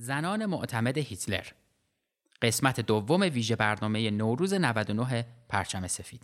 زنان معتمد هیتلر، قسمت دوم ویژه برنامه نوروز 99 پرچم سفید.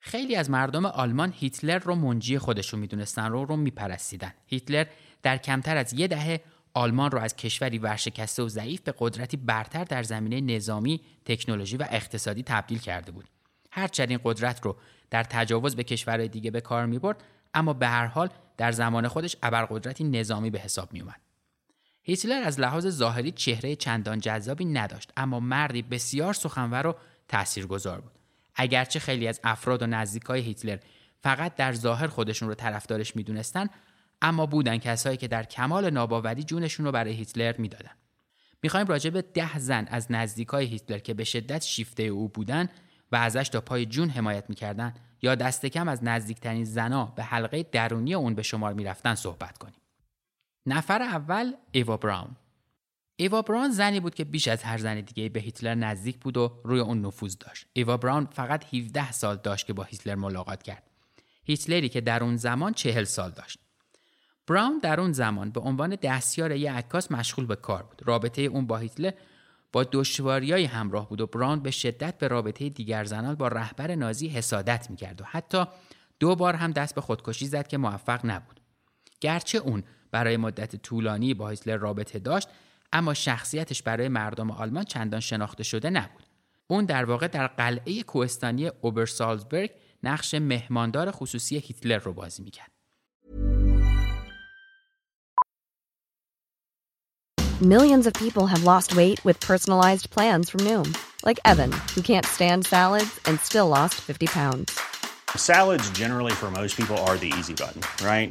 خیلی از مردم آلمان هیتلر رو منجی خودشون میدونستن، رو میپرستیدن. هیتلر در کمتر از یه دهه آلمان رو از کشوری ورشکسته و ضعیف به قدرتی برتر در زمینه نظامی، تکنولوژی و اقتصادی تبدیل کرده بود. هرچند این قدرت رو در تجاوز به کشورهای دیگه به کار میبرد، اما به هر حال در زمان خودش ابرقدرتی نظامی به حساب میومد. هیتلر از لحاظ ظاهری چهره چندان جذابی نداشت، اما مردی بسیار سخنور و تاثیرگذار بود. اگرچه خیلی از افراد و نزدیکای هیتلر فقط در ظاهر خودشون رو طرفدارش میدونستن، اما بودن کسایی که در کمال ناباوری جونشون رو برای هیتلر میدادن. میخوایم راجع به 10 زن از نزدیکای هیتلر که به شدت شیفته او بودن و ازش تا پای جون حمایت میکردن یا دست کم از نزدیکترین زنا به حلقه درونی اون به شمار میرفتن صحبت کنیم. نفر اول، ایوا براون. ایوا براون زنی بود که بیش از هر زن دیگه‌ای به هیتلر نزدیک بود و روی اون نفوذ داشت. ایوا براون فقط 17 سال داشت که با هیتلر ملاقات کرد. هیتلری که در اون زمان 40 سال داشت. براون در اون زمان به عنوان دستیار یک عکاس مشغول به کار بود. رابطه اون با هیتلر با دشواری‌های همراه بود و براون به شدت به رابطه دیگر زنان با رهبر نازی حسادت می‌کرد و حتی 2 بار هم دست به خودکشی زد که موفق نبود. گرچه اون برای مدت طولانی با هیتلر رابطه داشت، اما شخصیتش برای مردم آلمان چندان شناخته شده نبود. اون در واقع در قلعه کوهستانی اوبرسالزبرگ نقش مهماندار خصوصی هیتلر رو بازی میکرد. Millions of people have lost weight with personalized plans from Noom, like Evan, who can't stand salads and still lost 50 pounds. Salads generally for most people are the easy button, right?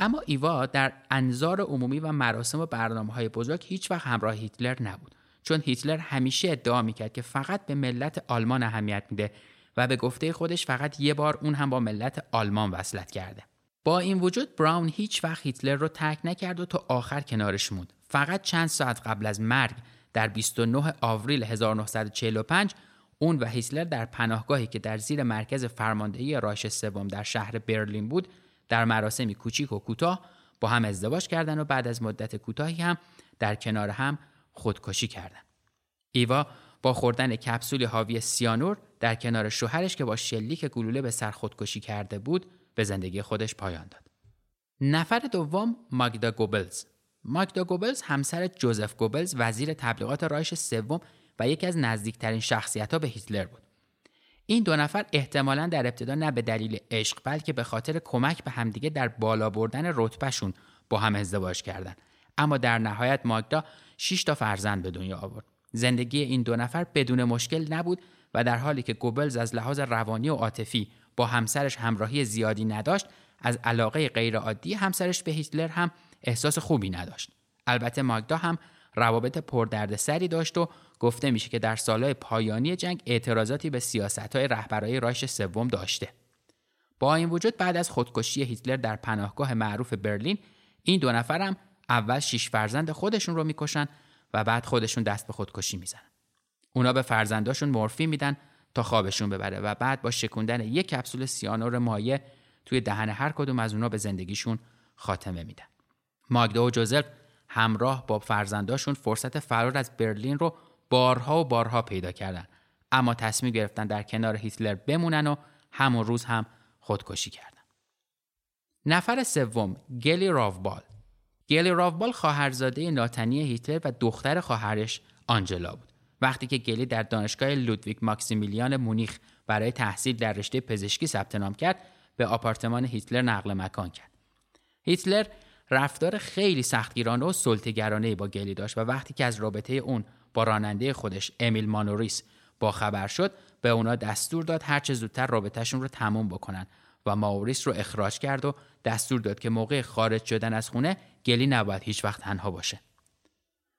اما ایوا در انظار عمومی و مراسم و برنامه‌های بزرگ هیچ وقت همراه هیتلر نبود، چون هیتلر همیشه ادعا میکرد که فقط به ملت آلمان اهمیت میده و به گفته خودش فقط 1 بار اون هم با ملت آلمان وصلت کرده. با این وجود براون هیچ وقت هیتلر رو ترک نکرد و تا آخر کنارش موند. فقط چند ساعت قبل از مرگ در 29 آوریل 1945 اون و هیتلر در پناهگاهی که در زیر مرکز فرماندهی رایش سوم در شهر برلین بود در مراسمی کوچیک و کوتاه با هم ازدواج کردند و بعد از مدت کوتاهی هم در کنار هم خودکشی کردند. ایوا با خوردن کپسولی حاوی سیانور در کنار شوهرش که با شلیک گلوله به سر خودکشی کرده بود به زندگی خودش پایان داد. نفر دوم، ماگدا گوبلز. ماگدا گوبلز همسر جوزف گوبلز، وزیر تبلیغات رایش سوم و یکی از نزدیکترین شخصیت‌ها به هیتلر بود. این 2 نفر احتمالاً در ابتدا نه به دلیل عشق بلکه به خاطر کمک به همدیگه در بالا بردن رتبهشون با هم ازدواج کردند، اما در نهایت ماگدا 6 تا فرزند به دنیا آورد. زندگی این 2 نفر بدون مشکل نبود و در حالی که گوبلز از لحاظ روانی و عاطفی با همسرش همراهی زیادی نداشت، از علاقه غیرعادی همسرش به هیتلر هم احساس خوبی نداشت. البته ماگدا هم روابط پردردسری داشت و گفته میشه که در سالهای پایانی جنگ اعتراضاتی به سیاست‌های رهبرای رایش سوم داشته. با این وجود بعد از خودکشی هیتلر در پناهگاه معروف برلین، این دو نفر هم اول 6 فرزند خودشون رو میکشن و بعد خودشون دست به خودکشی میزنن. اونا به فرزنداشون مورفین میدن تا خوابشون ببره و بعد با شکوندن 1 کپسول سیانور مایع توی دهن هر کدوم از اونا به زندگیشون خاتمه میدن. ماگدا و جوزف همراه با فرزنداشون فرصت فرار از برلین رو بارها و بارها پیدا کردن، اما تصمیم گرفتن در کنار هیتلر بمونن و همون روز هم خودکشی کردن. نفر سوم، گلی راوبال. گلی راوبال خواهرزاده ناتنی هیتلر و دختر خواهرش آنجلا بود. وقتی که گلی در دانشگاه لودویگ ماکسیمیلیان مونیخ برای تحصیل در رشته پزشکی ثبت نام کرد، به آپارتمان هیتلر نقل مکان کرد. هیتلر رفتار خیلی سختگیرانه و سلطه‌گرانه با گلی داشت و وقتی که از رابطه اون با راننده خودش امیل مانوریس با خبر شد، به اونا دستور داد هر چه زودتر رابطه‌شون رو تموم بکنن و ماوریس رو اخراج کرد و دستور داد که موقع خارج شدن از خونه گلی نباید هیچ وقت تنها باشه.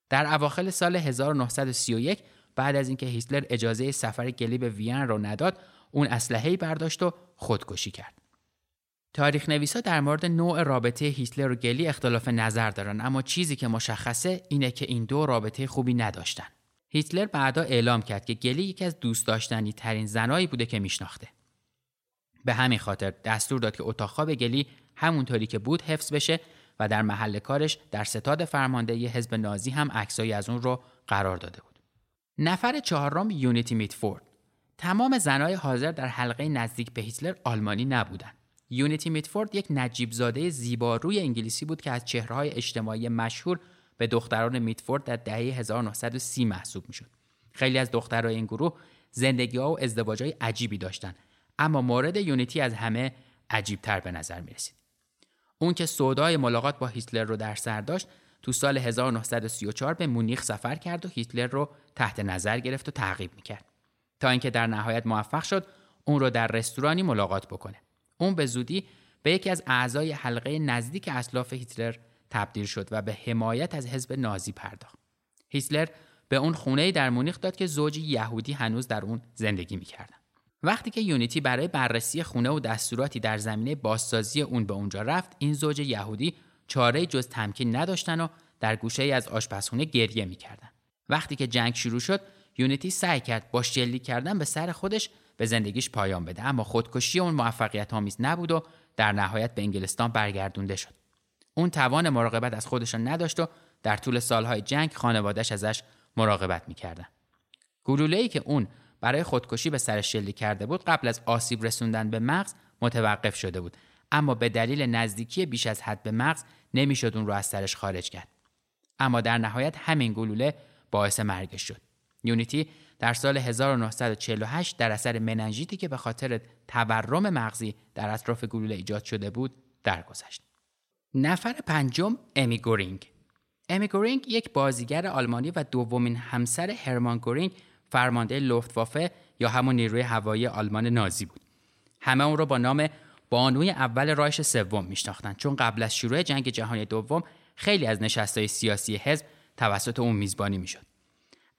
در اواخر سال 1931 بعد از اینکه هیتلر اجازه سفر گلی به وین رو نداد، اون اسلحه‌ای برداشت و خودکشی کرد. تاریخ نویسا در مورد نوع رابطه هیتلر و گلی اختلاف نظر دارن، اما چیزی که مشخصه اینه که این دو رابطه خوبی نداشتن. هیتلر بعدا اعلام کرد که گلی یکی از دوست داشتنی ترین زنایی بوده که میشناخته. به همین خاطر دستور داد که اتاق خواب گلی همونطوری که بود حفظ بشه و در محل کارش در ستاد فرماندهی حزب نازی هم عکسایی از اون رو قرار داده بود. نفر چهارم، یونیتی میتفورد. تمام زنای حاضر در حلقه نزدیک به هیتلر آلمانی نبودند. یونیتی میتفورد یک نجیب زاده زیباروی انگلیسی بود که از چهره‌های اجتماعی مشهور به دختران میتفورد در دهه 1930 محسوب میشد. خیلی از دخترای این گروه زندگی‌ها و ازدواج‌های عجیبی داشتند، اما مورد یونیتی از همه عجیب‌تر به نظر می‌رسید. اون که سودای ملاقات با هیتلر رو در سر داشت، تو سال 1934 به مونیخ سفر کرد و هیتلر رو تحت نظر گرفت و تعقیب می‌کرد تا اینکه در نهایت موفق شد اون رو در رستورانی ملاقات بکنه. اون به زودی به یکی از اعضای حلقه نزدیک اسلاف هیتلر تبدیل شد و به حمایت از حزب نازی پرداخت. هیتلر به اون خونه‌ای در مونیخ داد که زوجی یهودی هنوز در اون زندگی می‌کردن. وقتی که یونیتی برای بررسی خونه و دستوراتی در زمینه بازسازی اون به اونجا رفت، این زوج یهودی چاره‌ای جز تمکین نداشتن و در گوشه‌ای از آشپزخونه گریه می‌کردن. وقتی که جنگ شروع شد، یونیتی سعی کرد با شلیک کردن به سر خودش به زندگیش پایان بده، اما خودکشی اون موفقیت آمیز نبود و در نهایت به انگلستان برگردونده شد. اون توان مراقبت از خودش نداشت و در طول سالهای جنگ خانواده‌اش ازش مراقبت می‌کردن. گلوله‌ای که اون برای خودکشی به سرش شلیک کرده بود قبل از آسیب رسوندن به مغز متوقف شده بود، اما به دلیل نزدیکی بیش از حد به مغز نمیشد اون رو از سرش خارج کرد. اما در نهایت همین گلوله باعث مرگش شد. یونیتی در سال 1948 در اثر مننژیتی که به خاطر تورم مغزی در اطراف گلوله ایجاد شده بود درگذشت. نفر پنجم، امی گورینگ. امی گورینگ یک بازیگر آلمانی و دومین همسر هرمان گورینگ، فرمانده لوفتوافه یا همون نیروی هوایی آلمان نازی بود. همه اون رو با نام بانوی اول رایش سوم میشناختن، چون قبل از شروع جنگ جهانی دوم خیلی از نشست‌های سیاسی حزب توسط اون میزبانی میشد.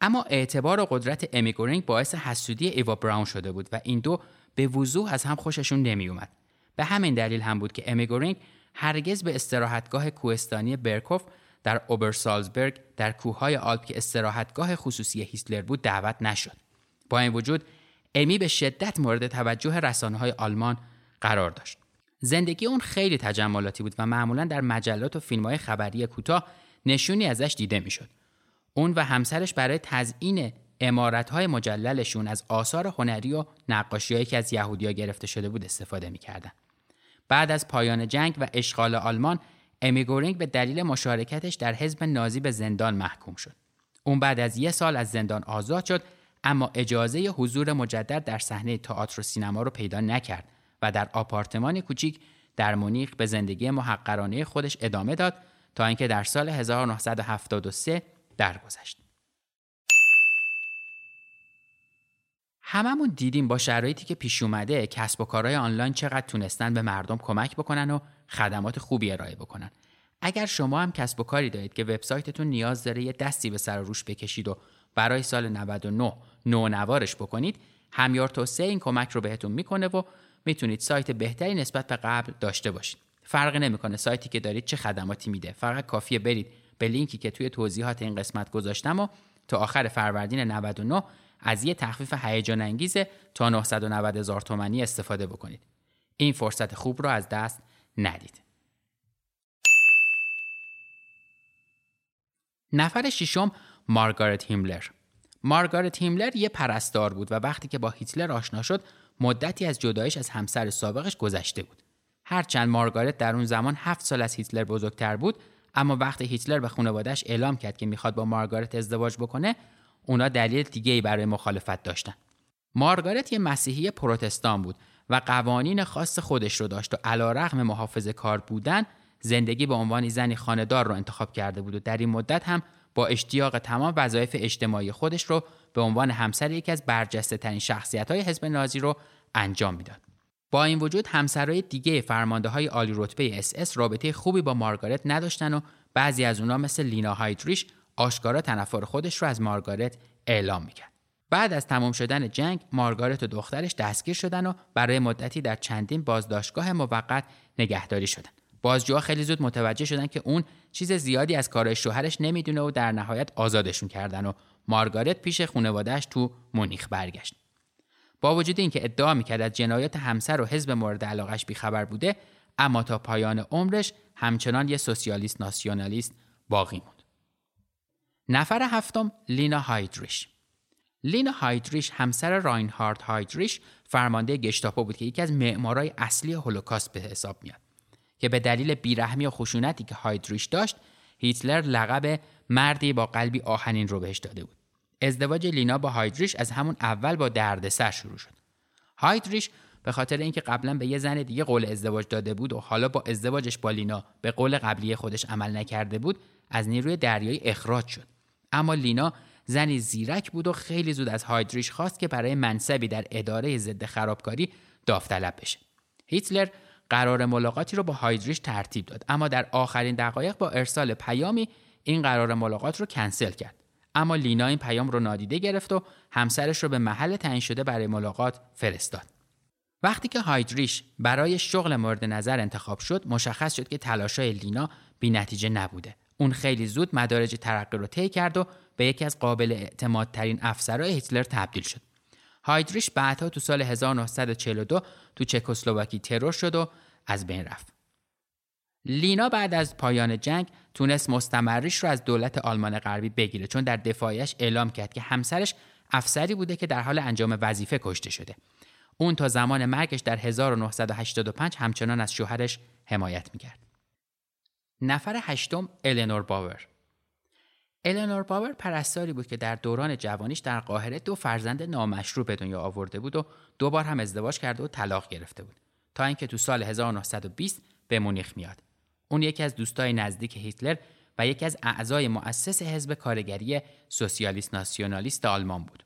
اما اعتبار و قدرت امی گورینگ باعث حسودی ایوا براون شده بود و این دو به وضوح از هم خوششون نمی اومد. به همین دلیل هم بود که امی گورینگ هرگز به استراحتگاه کوهستانی برگهوف در اوبرسالزبرگ در کوههای آلپ که استراحتگاه خصوصی هیتلر بود دعوت نشد. با این وجود امی به شدت مورد توجه رسانه‌های آلمان قرار داشت. زندگی اون خیلی تجملاتی بود و معمولا در مجلات و فیلم‌های خبری کوتاه نشونی ازش دیده میشد. اون و همسرش برای تزیین عمارت‌های مجللشون از آثار هنری و نقاشی‌هایی که از یهودی‌ها گرفته شده بود استفاده می‌کردن. بعد از پایان جنگ و اشغال آلمان، امی گورینگ به دلیل مشارکتش در حزب نازی به زندان محکوم شد. اون بعد از 1 سال از زندان آزاد شد، اما اجازه حضور مجدد در صحنه تئاتر و سینما رو پیدا نکرد و در آپارتمان کوچیک در مونیخ به زندگی محقرانه خودش ادامه داد تا اینکه در سال 1973 درگذشت. هممون دیدیم با شرایطی که پیش اومده کسب و کارهای آنلاین چقدر تونستن به مردم کمک بکنن و خدمات خوبی ارائه بکنن. اگر شما هم کسب و کاری دارید که وبسایتتون نیاز داره یه دستی به سر و روش بکشید و برای سال 99 نونوارش بکنید، همیار توسعه این کمک رو بهتون میکنه و میتونید سایت بهتری نسبت به قبل داشته باشید. فرقی نمیکنه سایتی که دارید چه خدماتی میده، فقط کافیه برید به لینکی که توی توضیحات این قسمت گذاشتم و تا آخر فروردین 99 از یه تخفیف هیجان انگیز تا 990,000 تومانی استفاده بکنید. این فرصت خوب رو از دست ندید. نفر ششم مارگارت هیملر. مارگارت هیملر یه پرستار بود و وقتی که با هیتلر آشنا شد مدتی از جدایش از همسر سابقش گذشته بود. هرچند مارگارت در اون زمان 7 سال از هیتلر بزرگتر بود، اما وقتی هیتلر به خانواده‌اش اعلام کرد که میخواد با مارگارت ازدواج بکنه، اونا دلیل دیگه‌ای برای مخالفت داشتن. مارگارت یه مسیحی پروتستان بود و قوانین خاص خودش رو داشت و علیرغم محافظه‌کار بودن، زندگی به عنوان زنی خانه‌دار رو انتخاب کرده بود و در این مدت هم با اشتیاق تمام وظایف اجتماعی خودش رو به عنوان همسر یکی از برجسته‌ترین شخصیت‌های حزب نازی رو انجام میداد. با این وجود همسرای دیگه فرمانده‌های عالی رتبه SS رابطه خوبی با مارگارت نداشتن و بعضی از اونا مثل لینا هایدریش آشکارا تنفر خودش رو از مارگارت اعلام می‌کرد. بعد از تمام شدن جنگ، مارگارت و دخترش دستگیر شدن و برای مدتی در چندین بازداشتگاه موقت نگهداری شدن. بازجوها خیلی زود متوجه شدن که اون چیز زیادی از کارهای شوهرش نمیدونه و در نهایت آزادشون کردن و مارگارت پیش خانواده‌اش تو مونیخ برگشت. با وجود اینکه ادعا میکرد از جنایات همسر و حزب مورد علاقه‌اش بیخبر بوده، اما تا پایان عمرش همچنان یه سوسیالیست ناسیونالیست باقی موند. نفر هفتم لینا هایدریش. لینا هایدریش همسر راینهارد هایدریش فرمانده گشتاپو بود که یکی از معمارای اصلی هولوکاست به حساب میاد، که به دلیل بیرحمی و خشونتی که هایدریش داشت هیتلر لقب مردی با قلبی آهنین رو بهش داده بود. ازدواج لینا با هایدریش از همون اول با دردسر شروع شد. هایدریش به خاطر اینکه قبلا به یه زن دیگه قول ازدواج داده بود و حالا با ازدواجش با لینا به قول قبلی خودش عمل نکرده بود، از نیروی دریایی اخراج شد. اما لینا زنی زیرک بود و خیلی زود از هایدریش خواست که برای منصبی در اداره ضد خرابکاری داوطلب بشه. هیتلر قرار ملاقاتی رو با هایدریش ترتیب داد، اما در آخرین دقایق با ارسال پیامی این قرار ملاقات رو کنسل کرد. اما لینا این پیام رو نادیده گرفت و همسرش رو به محل تعیین شده برای ملاقات فرستاد. وقتی که هایدریش برای شغل مورد نظر انتخاب شد، مشخص شد که تلاشای لینا بی‌نتیجه نبوده. اون خیلی زود مدارج ترقی رو طی کرد و به یکی از قابل اعتمادترین افسرهای هیتلر تبدیل شد. هایدریش بعدها تو سال 1942 تو چکسلواکی ترور شد و از بین رفت. لینا بعد از پایان جنگ تونست مستمریش رو از دولت آلمان غربی بگیره، چون در دفاعیش اعلام کرد که همسرش افسری بوده که در حال انجام وظیفه کشته شده. اون تا زمان مرگش در 1985 همچنان از شوهرش حمایت میکرد. نفر هشتم النور باور. النور باور پرستاری بود که در دوران جوانیش در قاهره 2 فرزند نامشروع به دنیا آورده بود و 2 بار هم ازدواج کرده و طلاق گرفته بود، تا اینکه تو سال 1920 به مونیخ میاد. اون یکی از دوستای نزدیک هیتلر و یکی از اعضای مؤسس حزب کارگری سوسیالیست ناسیونالیست آلمان بود.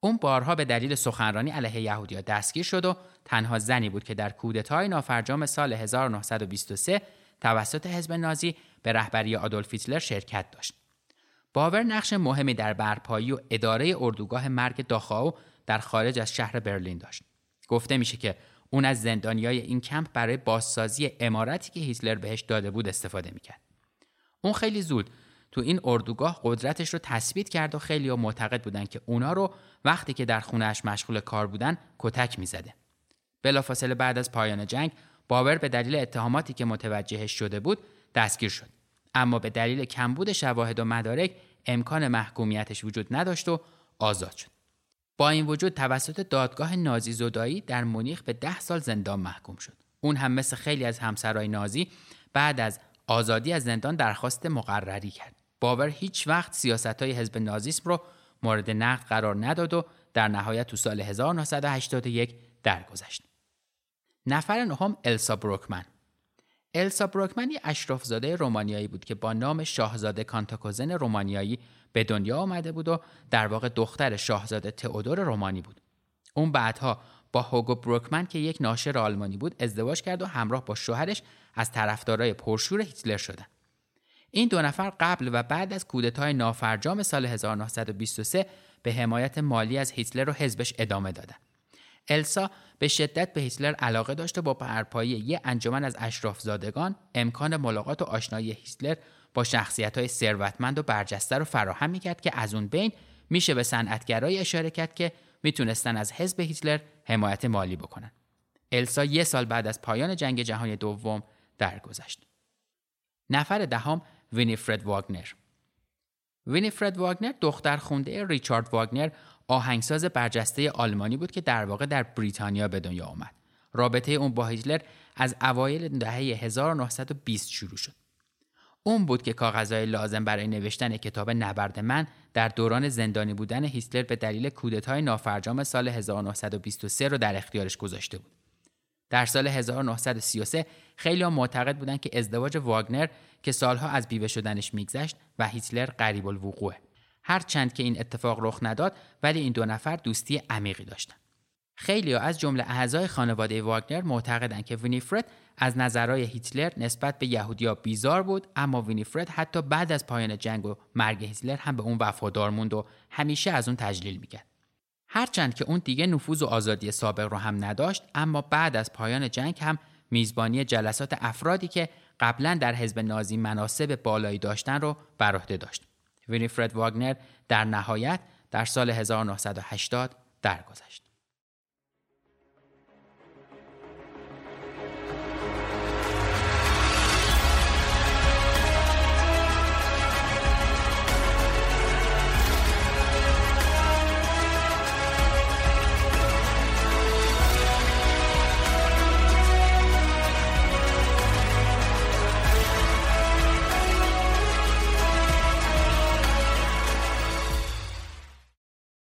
اون بارها به دلیل سخنرانی علیه یهودی‌ها دستگیر شد و تنها زنی بود که در کودتای نافرجام سال 1923 توسط حزب نازی به رهبری آدولف هیتلر شرکت داشت. باور نقش مهمی در برپایی و اداره اردوگاه مرگ داخاو در خارج از شهر برلین داشت. گفته میشه که اون از زندانیای این کمپ برای بازسازی عمارتی که هیتلر بهش داده بود استفاده میکرد. اون خیلی زود تو این اردوگاه قدرتش رو تثبیت کرد و خیلی‌ها معتقد بودن که اونا رو وقتی که در خونه‌اش مشغول کار بودن کتک می‌زده. بلافاصله بعد از پایان جنگ باور به دلیل اتهاماتی که متوجهش شده بود دستگیر شد، اما به دلیل کمبود شواهد و مدارک امکان محکومیتش وجود نداشت و آزاد شد. با این وجود توسط دادگاه نازی زدایی در مونیخ به 10 سال زندان محکوم شد. اون هم مثل خیلی از همسرای نازی بعد از آزادی از زندان درخواست مقرری کرد. باور هیچ وقت سیاست‌های حزب نازیسم رو مورد نقد قرار نداد و در نهایت تو سال 1981 درگذشت. نفر نهم السا بروکمن. السا بروکمن یه اشرافزاده رومانیایی بود که با نام شاهزاده کانتاکوزن رومانیایی به دنیا آمده بود و در واقع دختر شاهزاده تئودور رومانی بود. اون بعدها با هوگو بروکمن که یک ناشر آلمانی بود ازدواج کرد و همراه با شوهرش از طرفدارای پرشور هیتلر شدند. این دو نفر قبل و بعد از کودتای نافرجام سال 1923 به حمایت مالی از هیتلر و حزبش ادامه دادند. السا به شدت به هیتلر علاقه داشت و با برپایی یک انجمن از اشرافزادگان امکان ملاقات و آشنایی هیتلر با شخصیت‌های ثروتمند و برجسته رو فراهم می‌کرد که از اون بین میشه به صنعتگرای اشاره کرد که میتونستن از حزب هیتلر حمایت مالی بکنن. السا یک سال بعد از پایان جنگ جهانی دوم درگذشت. نفر دهم وینیفرد واگنر. وینیفرد واگنر دخترخوانده ریچارد واگنر آهنگساز برجسته آلمانی بود که در واقع در بریتانیا به دنیا آمد. رابطه اون با هیتلر از اوایل دهه 1920 شروع شد. اون بود که کاغذهای لازم برای نوشتن کتاب نبرد من در دوران زندانی بودن هیتلر به دلیل کودتای نافرجام سال 1923 رو در اختیارش گذاشته بود. در سال 1933 خیلی معتقد بودن که ازدواج واگنر که سالها از بیوه شدنش میگذشت و هیتلر قریب الوقوعه. هرچند که این اتفاق رخ نداد ولی این دو نفر دوستی عمیقی داشتن. خیلی‌ها از جمله اعضای خانواده واگنر معتقدند که وینیفرد از نظرهای هیتلر نسبت به یهودی‌ها بیزار بود، اما وینیفرد حتی بعد از پایان جنگ و مرگ هیتلر هم به اون وفادار موند و همیشه از اون تجلیل می‌کرد. هرچند که اون دیگه نفوذ و آزادی سابق رو هم نداشت، اما بعد از پایان جنگ هم میزبانی جلسات افرادی که قبلا در حزب نازی مناصب بالایی داشتن رو بر عهده داشت. وینیفرد واگنر در نهایت در سال 1980 درگذشت.